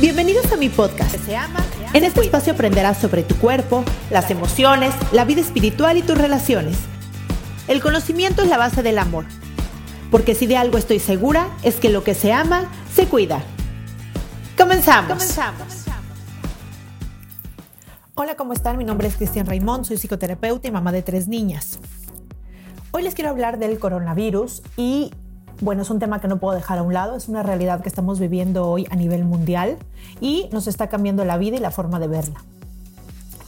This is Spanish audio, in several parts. Bienvenidos a mi podcast. En este espacio aprenderás sobre tu cuerpo, las emociones, la vida espiritual y tus relaciones. El conocimiento es la base del amor, porque si de algo estoy segura es que lo que se ama, se cuida. ¡Comenzamos! Hola, ¿cómo están? Mi nombre es Cristian Raymon, soy psicoterapeuta y mamá de 3 niñas. Hoy les quiero hablar del coronavirus y... bueno, es un tema que no puedo dejar a un lado, es una realidad que estamos viviendo hoy a nivel mundial y nos está cambiando la vida y la forma de verla.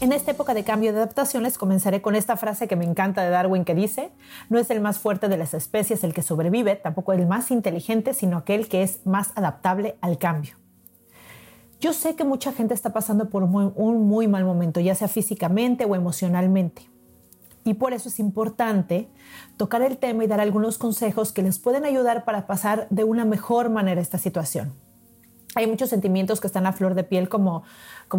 En esta época de cambio de adaptaciones comenzaré con esta frase que me encanta de Darwin que dice: no es el más fuerte de las especies el que sobrevive, tampoco el más inteligente, sino aquel que es más adaptable al cambio. Yo sé que mucha gente está pasando por un muy mal momento, ya sea físicamente o emocionalmente. Y por eso es importante tocar el tema y dar algunos consejos que les pueden ayudar para pasar de una mejor manera esta situación. Hay muchos sentimientos que están a flor de piel como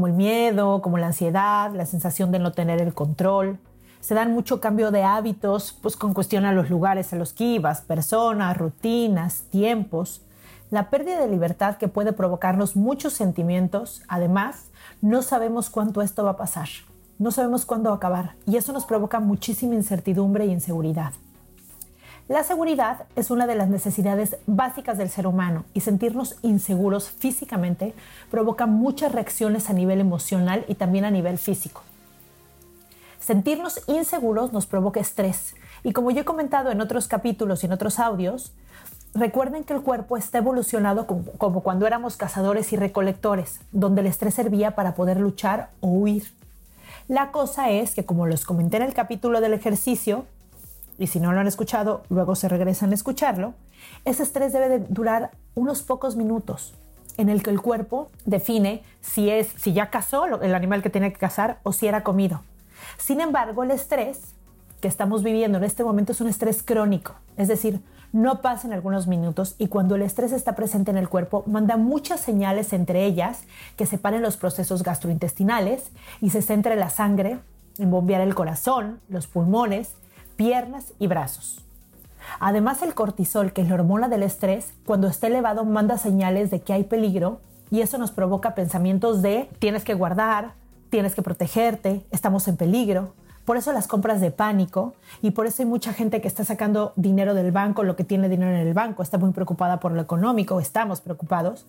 el miedo, como la ansiedad, la sensación de no tener el control. Se dan mucho cambio de hábitos, pues con cuestión a los lugares a los que ibas, personas, rutinas, tiempos. La pérdida de libertad que puede provocarnos muchos sentimientos. Además, no sabemos cuánto esto va a pasar. No sabemos cuándo va a acabar y eso nos provoca muchísima incertidumbre e inseguridad. La seguridad es una de las necesidades básicas del ser humano y sentirnos inseguros físicamente provoca muchas reacciones a nivel emocional y también a nivel físico. Sentirnos inseguros nos provoca estrés y, como yo he comentado en otros capítulos y en otros audios, recuerden que el cuerpo está evolucionado como cuando éramos cazadores y recolectores, donde el estrés servía para poder luchar o huir. La cosa es que, como les comenté en el capítulo del ejercicio, y si no lo han escuchado, luego se regresan a escucharlo, ese estrés debe de durar unos pocos minutos en el que el cuerpo define si ya cazó el animal que tiene que cazar o si era comido. Sin embargo, el estrés que estamos viviendo en este momento es un estrés crónico, es decir, no pasan algunos minutos y cuando el estrés está presente en el cuerpo manda muchas señales, entre ellas que separen los procesos gastrointestinales y se centra en la sangre, en bombear el corazón, los pulmones, piernas y brazos. Además, el cortisol, que es la hormona del estrés, cuando está elevado manda señales de que hay peligro y eso nos provoca pensamientos de tienes que guardar, tienes que protegerte, estamos en peligro. Por eso las compras de pánico y por eso hay mucha gente que está sacando dinero del banco, lo que tiene dinero en el banco, está muy preocupada por lo económico, estamos preocupados.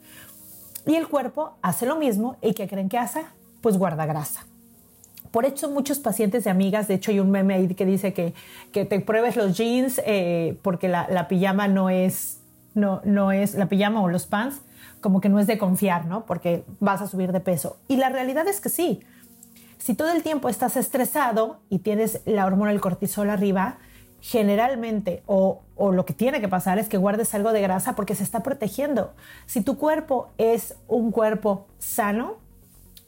Y el cuerpo hace lo mismo y ¿qué creen que hace? Pues guarda grasa. Por eso muchos pacientes y amigas, de hecho hay un meme ahí que dice que te pruebes los jeans porque la pijama no es la pijama o los pants, como que no es de confiar, ¿no? Porque vas a subir de peso. Y la realidad es que sí. Si todo el tiempo estás estresado y tienes la hormona del cortisol arriba, generalmente o lo que tiene que pasar es que guardes algo de grasa porque se está protegiendo. Si tu cuerpo es un cuerpo sano,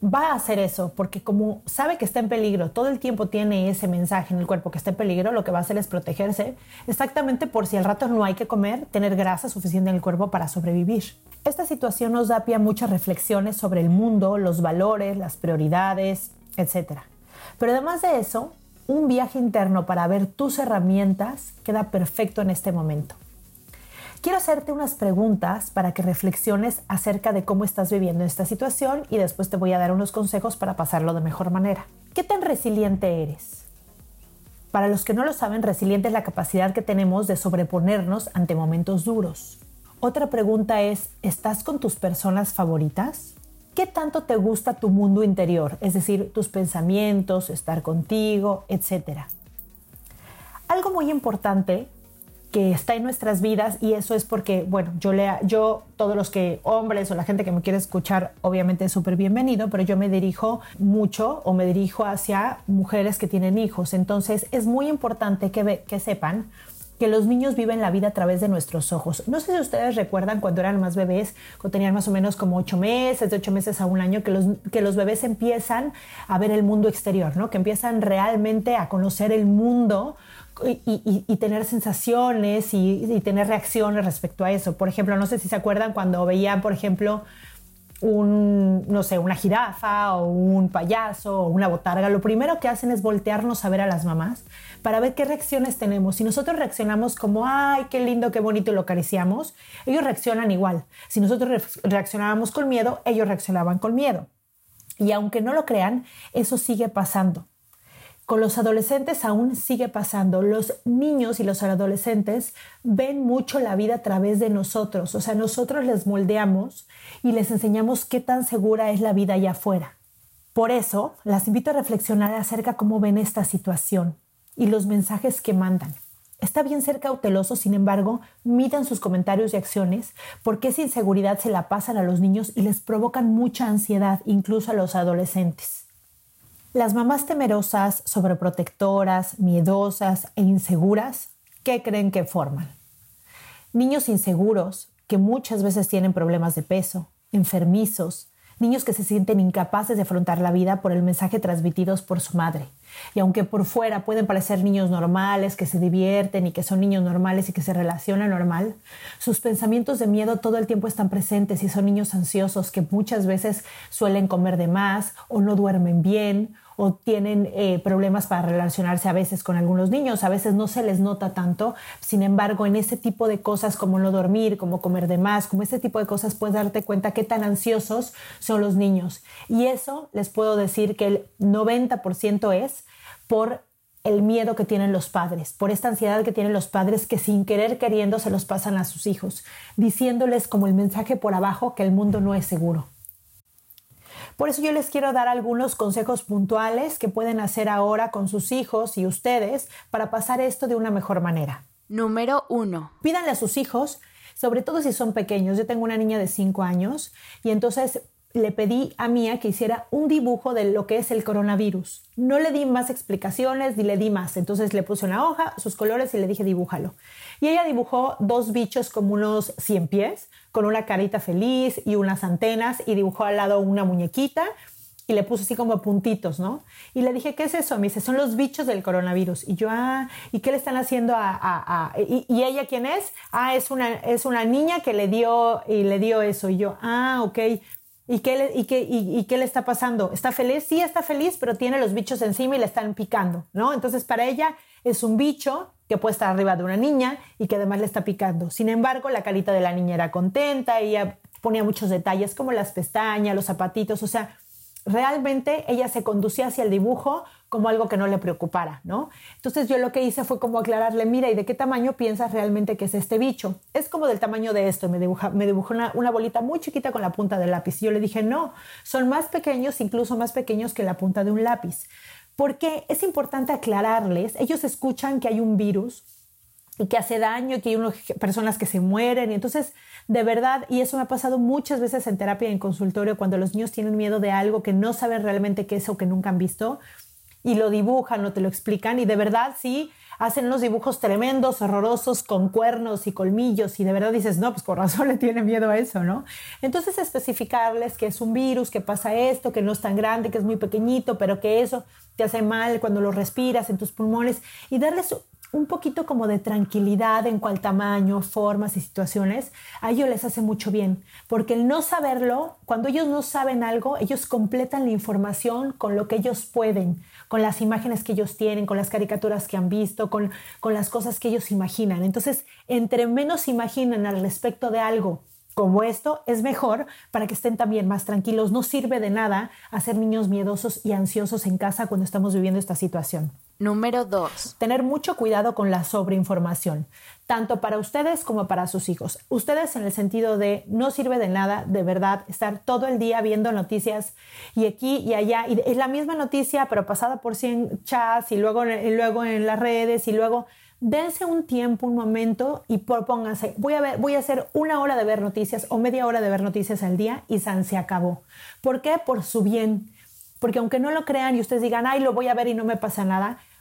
va a hacer eso porque como sabe que está en peligro, todo el tiempo tiene ese mensaje en el cuerpo que está en peligro, lo que va a hacer es protegerse exactamente por si al rato no hay que comer, tener grasa suficiente en el cuerpo para sobrevivir. Esta situación nos da pie a muchas reflexiones sobre el mundo, los valores, las prioridades, etcétera. Pero además de eso, un viaje interno para ver tus herramientas queda perfecto en este momento. Quiero hacerte unas preguntas para que reflexiones acerca de cómo estás viviendo esta situación y después te voy a dar unos consejos para pasarlo de mejor manera. ¿Qué tan resiliente eres? Para los que no lo saben, resiliente es la capacidad que tenemos de sobreponernos ante momentos duros. Otra pregunta es, ¿estás con tus personas favoritas? ¿Qué tanto te gusta tu mundo interior? Es decir, tus pensamientos, estar contigo, etc. Algo muy importante que está en nuestras vidas y eso es porque, bueno, yo todos los que hombres o la gente que me quiere escuchar, obviamente es súper bienvenido, pero yo me dirijo mucho o me dirijo hacia mujeres que tienen hijos. Entonces es muy importante que sepan que los niños viven la vida a través de nuestros ojos. No sé si ustedes recuerdan cuando eran más bebés, cuando tenían más o menos como 8 meses, de 8 meses a 1 año, que los bebés empiezan a ver el mundo exterior, ¿no? Que empiezan realmente a conocer el mundo y tener sensaciones y tener reacciones respecto a eso. Por ejemplo, no sé si se acuerdan cuando veían, por ejemplo, una jirafa o un payaso o una botarga, lo primero que hacen es voltearnos a ver a las mamás para ver qué reacciones tenemos. Si nosotros reaccionamos como, ¡ay, qué lindo, qué bonito! Y lo acariciamos, ellos reaccionan igual. Si nosotros reaccionábamos con miedo, ellos reaccionaban con miedo. Y aunque no lo crean, eso sigue pasando. Con los adolescentes aún sigue pasando. Los niños y los adolescentes ven mucho la vida a través de nosotros. O sea, nosotros les moldeamos y les enseñamos qué tan segura es la vida allá afuera. Por eso, las invito a reflexionar acerca cómo ven esta situación y los mensajes que mandan. Está bien ser cauteloso, sin embargo, midan sus comentarios y acciones porque esa inseguridad se la pasan a los niños y les provocan mucha ansiedad, incluso a los adolescentes. Las mamás temerosas, sobreprotectoras, miedosas e inseguras, ¿qué creen que forman? Niños inseguros que muchas veces tienen problemas de peso, enfermizos, niños que se sienten incapaces de afrontar la vida por el mensaje transmitidos por su madre. Y aunque por fuera pueden parecer niños normales, que se divierten y que son niños normales y que se relacionan normal, sus pensamientos de miedo todo el tiempo están presentes y son niños ansiosos que muchas veces suelen comer de más o no duermen bien o tienen problemas para relacionarse a veces con algunos niños. A veces no se les nota tanto. Sin embargo, en ese tipo de cosas como no dormir, como comer de más, como ese tipo de cosas, puedes darte cuenta qué tan ansiosos son los niños. Y eso les puedo decir que el 90% es por el miedo que tienen los padres, por esta ansiedad que tienen los padres que sin querer queriendo se los pasan a sus hijos, diciéndoles como el mensaje por abajo que el mundo no es seguro. Por eso yo les quiero dar algunos consejos puntuales que pueden hacer ahora con sus hijos y ustedes para pasar esto de una mejor manera. Número 1. Pídanle a sus hijos, sobre todo si son pequeños. Yo tengo una niña de 5 años y entonces le pedí a Mía que hiciera un dibujo de lo que es el coronavirus. No le di más explicaciones ni le di más. Entonces le puse una hoja, sus colores y le dije dibújalo. Y ella dibujó 2 bichos como unos 100 pies con una carita feliz y unas antenas y dibujó al lado una muñequita y le puso así como puntitos, ¿no? Y le dije, ¿qué es eso? Me dice, son los bichos del coronavirus. Y yo, ¿y qué le están haciendo a? ¿Y ella quién es? Es una niña que le dio eso. Y yo, ok. ¿Y qué le está pasando? ¿Está feliz? Sí, está feliz, pero tiene los bichos encima y le están picando, ¿no? Entonces, para ella es un bicho que puede estar arriba de una niña y que además le está picando. Sin embargo, la carita de la niña era contenta, ella ponía muchos detalles como las pestañas, los zapatitos, o sea, realmente ella se conducía hacia el dibujo como algo que no le preocupara, ¿no? Entonces yo lo que hice fue como aclararle, mira, ¿y de qué tamaño piensas realmente que es este bicho? Es como del tamaño de esto. Me dibujó una bolita muy chiquita con la punta del lápiz. Y yo le dije, no, son más pequeños, incluso más pequeños que la punta de un lápiz. Porque es importante aclararles, ellos escuchan que hay un virus y que hace daño y que hay unas personas que se mueren. Y entonces, de verdad, y eso me ha pasado muchas veces en terapia y en consultorio, cuando los niños tienen miedo de algo que no saben realmente qué es o que nunca han visto, y lo dibujan o te lo explican, y de verdad sí, hacen unos dibujos tremendos, horrorosos, con cuernos y colmillos, y de verdad dices, no, pues con razón le tiene miedo a eso, ¿no? Entonces, especificarles que es un virus, que pasa esto, que no es tan grande, que es muy pequeñito, pero que eso te hace mal cuando lo respiras en tus pulmones, y darles un poquito como de tranquilidad en cuál tamaño, formas y situaciones, a ellos les hace mucho bien. Porque el no saberlo, cuando ellos no saben algo, ellos completan la información con lo que ellos pueden, con las imágenes que ellos tienen, con las caricaturas que han visto, con las cosas que ellos imaginan. Entonces, entre menos imaginan al respecto de algo como esto, es mejor para que estén también más tranquilos. No sirve de nada hacer niños miedosos y ansiosos en casa cuando estamos viviendo esta situación. Número 2. Tener mucho cuidado con la sobreinformación, tanto para ustedes como para sus hijos. Ustedes en el sentido de no sirve de nada, de verdad, estar todo el día viendo noticias y aquí y allá. Y es la misma noticia, pero pasada por 100 chats y luego en las redes y luego. Dense un tiempo, un momento y propónganse, voy a hacer 1 hora de ver noticias o media hora de ver noticias al día y se acabó. ¿Por qué? Por su bien. Porque aunque no lo crean y ustedes digan, ay, lo voy a ver y no me pasa nada,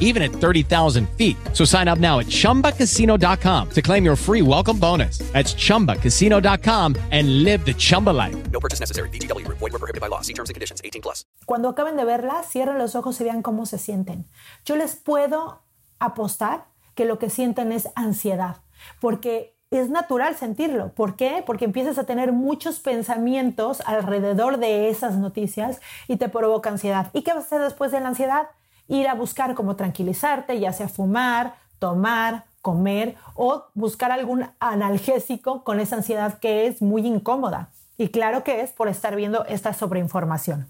even at 30,000 feet. So sign up now at ChumbaCasino.com to claim your free welcome bonus. That's ChumbaCasino.com and live the Chumba life. No purchase necessary. VGW. Void where prohibited by law. See terms and conditions. 18+. Cuando acaben de verla, cierren los ojos y vean cómo se sienten. Yo les puedo apostar que lo que sienten es ansiedad, porque es natural sentirlo. ¿Por qué? Porque empiezas a tener muchos pensamientos alrededor de esas noticias y te provoca ansiedad. ¿Y qué vas a hacer después de la ansiedad? Ir a buscar cómo tranquilizarte, ya sea fumar, tomar, comer o buscar algún analgésico con esa ansiedad que es muy incómoda. Y claro que es por estar viendo esta sobreinformación,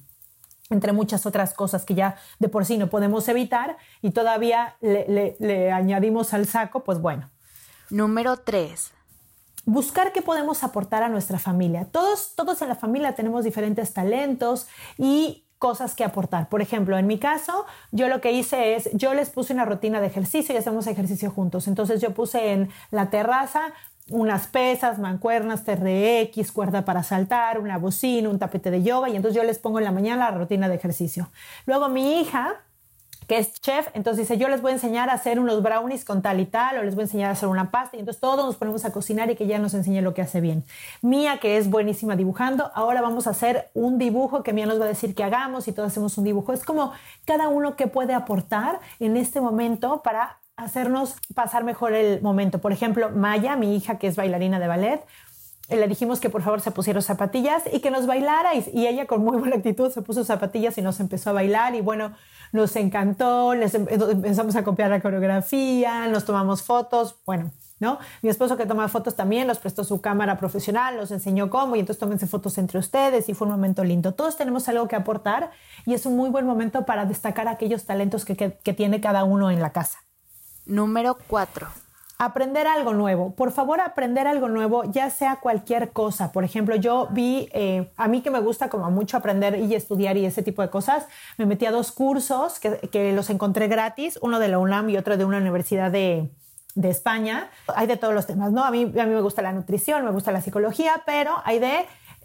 entre muchas otras cosas que ya de por sí no podemos evitar y todavía le añadimos al saco, pues bueno. Número 3. Buscar qué podemos aportar a nuestra familia. Todos en la familia tenemos diferentes talentos y cosas que aportar. Por ejemplo, en mi caso, yo lo que hice es, yo les puse una rutina de ejercicio y hacemos ejercicio juntos. Entonces yo puse en la terraza unas pesas, mancuernas, TRX, cuerda para saltar, una bocina, un tapete de yoga y entonces yo les pongo en la mañana la rutina de ejercicio. Luego mi hija, que es chef, entonces dice, yo les voy a enseñar a hacer unos brownies con tal y tal, o les voy a enseñar a hacer una pasta, y entonces todos nos ponemos a cocinar y que ella nos enseñe lo que hace bien. Mía, que es buenísima dibujando, ahora vamos a hacer un dibujo que Mía nos va a decir que hagamos, y todos hacemos un dibujo. Es como cada uno que puede aportar en este momento para hacernos pasar mejor el momento. Por ejemplo, Maya, mi hija, que es bailarina de ballet, le dijimos que por favor se pusiera zapatillas y que nos bailarais, y ella con muy buena actitud se puso zapatillas y nos empezó a bailar, y bueno, nos encantó, les empezamos a copiar la coreografía, nos tomamos fotos, bueno, ¿no? Mi esposo, que toma fotos también, nos prestó su cámara profesional, nos enseñó cómo, y entonces tómense fotos entre ustedes, y fue un momento lindo. Todos tenemos algo que aportar y es un muy buen momento para destacar aquellos talentos que tiene cada uno en la casa. Número 4. Aprender algo nuevo. Por favor, aprender algo nuevo, ya sea cualquier cosa. Por ejemplo, yo vi, a mí que me gusta como mucho aprender y estudiar y ese tipo de cosas, me metí a 2 cursos que los encontré gratis, uno de la UNAM y otro de una universidad de España. Hay de todos los temas, ¿no? A mí me gusta la nutrición, me gusta la psicología, pero hay de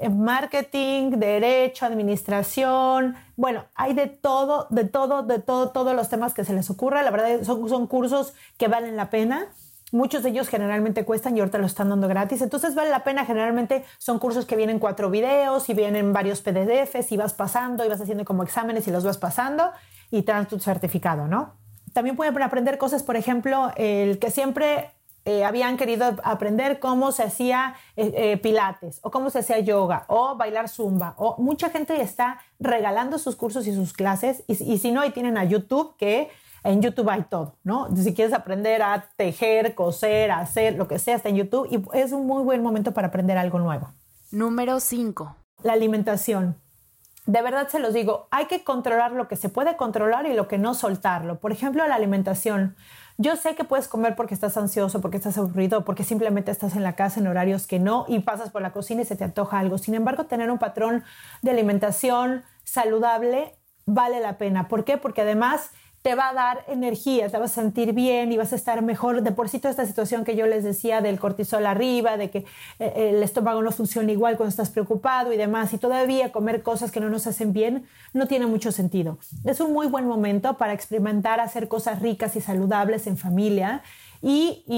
marketing, derecho, administración, bueno, hay de todo, todos los temas que se les ocurra. La verdad son cursos que valen la pena. Muchos de ellos generalmente cuestan y ahorita lo están dando gratis. Entonces vale la pena. Generalmente son cursos que vienen 4 videos y vienen varios PDFs y vas pasando y vas haciendo como exámenes y los vas pasando y te dan tu certificado, ¿no? También pueden aprender cosas, por ejemplo, el que siempre habían querido aprender cómo se hacía pilates o cómo se hacía yoga o bailar zumba. O mucha gente está regalando sus cursos y sus clases y si no, ahí tienen a YouTube que... En YouTube hay todo, ¿no? Si quieres aprender a tejer, coser, hacer lo que sea, está en YouTube y es un muy buen momento para aprender algo nuevo. Número 5. La alimentación. De verdad se los digo, hay que controlar lo que se puede controlar y lo que no soltarlo. Por ejemplo, la alimentación. Yo sé que puedes comer porque estás ansioso, porque estás aburrido, porque simplemente estás en la casa en horarios que no y pasas por la cocina y se te antoja algo. Sin embargo, tener un patrón de alimentación saludable vale la pena. ¿Por qué? Porque además te va a dar energía, te vas a sentir bien y vas a estar mejor. De por sí toda esta situación que yo les decía del cortisol arriba, de que el estómago no funciona igual cuando estás preocupado y demás, y todavía comer cosas que no nos hacen bien no tiene mucho sentido. Es un muy buen momento para experimentar, hacer cosas ricas y saludables en familia y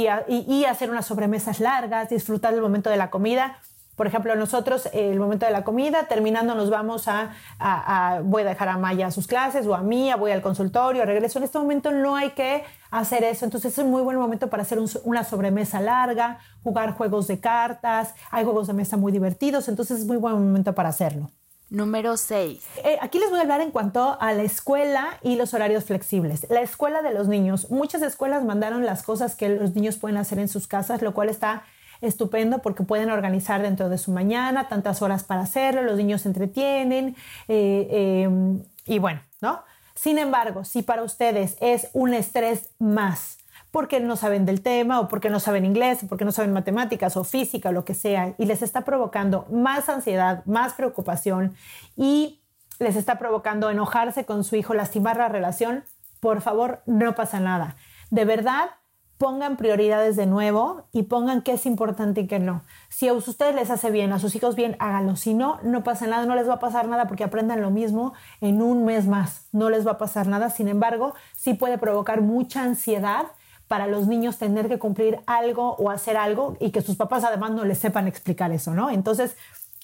hacer unas sobremesas largas, disfrutar del momento de la comida. Por ejemplo, nosotros, el momento de la comida, terminando nos vamos voy a dejar a Maya a sus clases o a mí, voy al consultorio, regreso. En este momento no hay que hacer eso. Entonces es un muy buen momento para hacer una sobremesa larga, jugar juegos de cartas. Hay juegos de mesa muy divertidos, entonces es muy buen momento para hacerlo. Número 6. Aquí les voy a hablar en cuanto a la escuela y los horarios flexibles. La escuela de los niños. Muchas escuelas mandaron las cosas que los niños pueden hacer en sus casas, lo cual está estupendo porque pueden organizar dentro de su mañana tantas horas para hacerlo, los niños se entretienen y bueno, ¿no? Sin embargo, si para ustedes es un estrés más porque no saben del tema o porque no saben inglés o porque no saben matemáticas o física o lo que sea y les está provocando más ansiedad, más preocupación y les está provocando enojarse con su hijo, lastimar la relación, por favor, no pasa nada. De verdad, pongan prioridades de nuevo y pongan qué es importante y qué no. Si a ustedes les hace bien, a sus hijos bien, háganlo. Si no, no pasa nada, no les va a pasar nada porque aprendan lo mismo en un mes más. No les va a pasar nada. Sin embargo, sí puede provocar mucha ansiedad para los niños tener que cumplir algo o hacer algo y que sus papás además no les sepan explicar eso, ¿no? Entonces,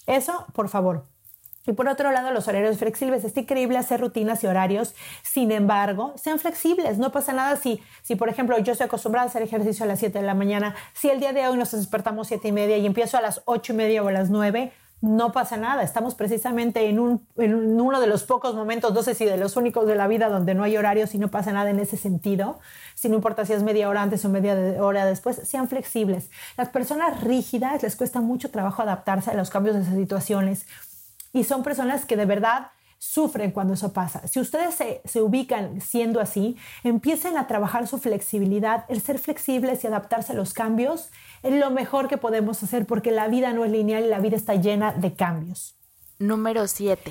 eso, por favor. Y por otro lado, los horarios flexibles. Está increíble hacer rutinas y horarios. Sin embargo, sean flexibles. No pasa nada si por ejemplo, yo estoy acostumbrada a hacer ejercicio a las 7 de la mañana. Si el día de hoy nos despertamos 7 y media y empiezo a las 8 y media o a las 9, no pasa nada. Estamos precisamente en uno de los pocos momentos, no sé si de los únicos de la vida, donde no hay horarios y no pasa nada en ese sentido. Si no importa si es media hora antes o media hora después, sean flexibles. Las personas rígidas les cuesta mucho trabajo adaptarse a los cambios de esas situaciones. Y son personas que de verdad sufren cuando eso pasa. Si ustedes se ubican siendo así, empiecen a trabajar su flexibilidad. El ser flexibles y adaptarse a los cambios es lo mejor que podemos hacer porque la vida no es lineal y la vida está llena de cambios. Número 7.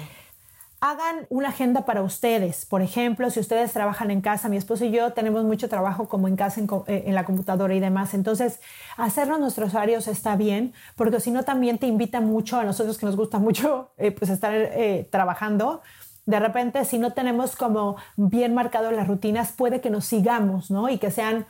Hagan una agenda para ustedes. Por ejemplo, si ustedes trabajan en casa, mi esposo y yo tenemos mucho trabajo como en casa, en la computadora y demás. Entonces, hacernos nuestros horarios está bien, porque si no también te invita mucho a nosotros que nos gusta mucho pues estar trabajando. De repente, si no tenemos como bien marcado las rutinas, puede que nos sigamos, ¿no? Y que sean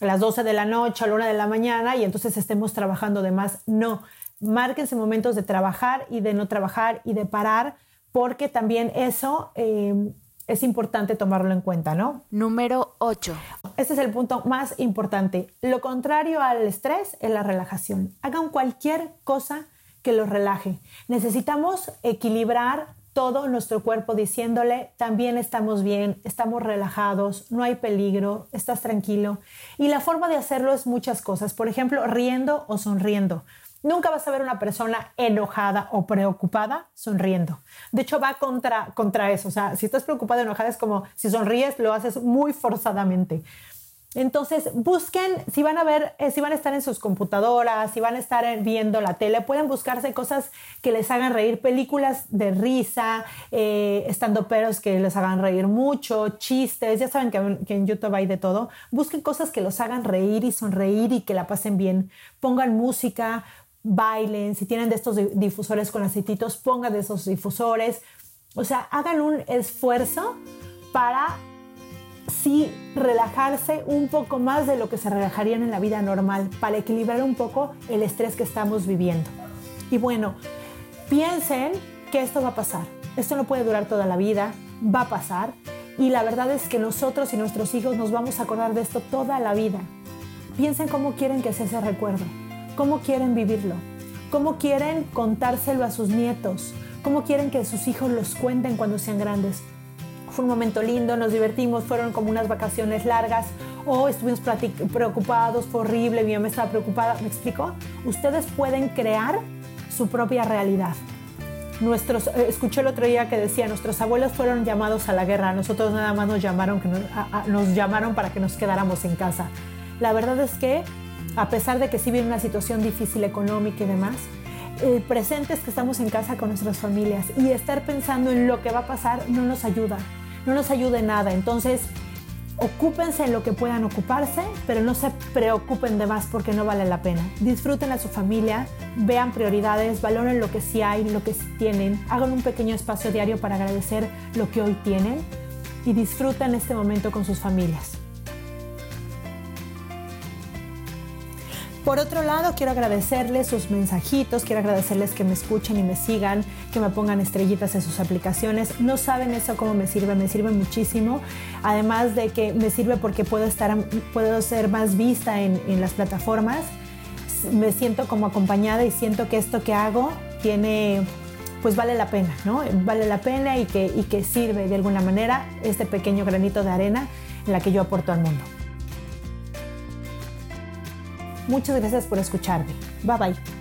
a las 12 de la noche, a la 1 de la mañana, y entonces estemos trabajando de más. No, márquense momentos de trabajar y de no trabajar y de parar, porque también eso es importante tomarlo en cuenta, ¿no? Número 8. Este es el punto más importante. Lo contrario al estrés es la relajación. Hagan cualquier cosa que los relaje. Necesitamos equilibrar todo nuestro cuerpo diciéndole también estamos bien, estamos relajados, no hay peligro, estás tranquilo. Y la forma de hacerlo es muchas cosas. Por ejemplo, riendo o sonriendo. Nunca vas a ver una persona enojada o preocupada sonriendo. De hecho, va contra eso. O sea, si estás preocupada o enojada, es como si sonríes, lo haces muy forzadamente. Entonces, busquen, si van a estar en sus computadoras, si van a estar viendo la tele, pueden buscarse cosas que les hagan reír, películas de risa, estandoperos que les hagan reír mucho, chistes. Ya saben que en YouTube hay de todo. Busquen cosas que los hagan reír y sonreír y que la pasen bien. Pongan música, bailen, si tienen de estos difusores con aceititos, pongan de esos difusores. O sea, hagan un esfuerzo para sí relajarse un poco más de lo que se relajarían en la vida normal, para equilibrar un poco el estrés que estamos viviendo. Y bueno, piensen que esto va a pasar. Esto no puede durar toda la vida, va a pasar. Y la verdad es que nosotros y nuestros hijos nos vamos a acordar de esto toda la vida. Piensen cómo quieren que sea ese recuerdo. ¿Cómo quieren vivirlo? ¿Cómo quieren contárselo a sus nietos? ¿Cómo quieren que sus hijos los cuenten cuando sean grandes? Fue un momento lindo, nos divertimos, fueron como unas vacaciones largas, o estuvimos preocupados, fue horrible, mi mamá estaba preocupada. ¿Me explico? Ustedes pueden crear su propia realidad. Escuché el otro día que decía, nuestros abuelos fueron llamados a la guerra, nosotros nada más nos llamaron para que nos quedáramos en casa. La verdad es que a pesar de que sí viene una situación difícil económica y demás, el presente es que estamos en casa con nuestras familias y estar pensando en lo que va a pasar no nos ayuda en nada. Entonces, ocúpense en lo que puedan ocuparse, pero no se preocupen de más porque no vale la pena. Disfruten a su familia, vean prioridades, valoren lo que sí hay, lo que sí tienen, hagan un pequeño espacio diario para agradecer lo que hoy tienen y disfruten este momento con sus familias. Por otro lado, quiero agradecerles sus mensajitos, quiero agradecerles que me escuchen y me sigan, que me pongan estrellitas en sus aplicaciones. No saben eso cómo me sirve muchísimo. Además de que me sirve porque puedo ser más vista en las plataformas. Me siento como acompañada y siento que esto que hago pues vale la pena, ¿no? Vale la pena y que sirve de alguna manera este pequeño granito de arena en la que yo aporto al mundo. Muchas gracias por escucharme. Bye bye.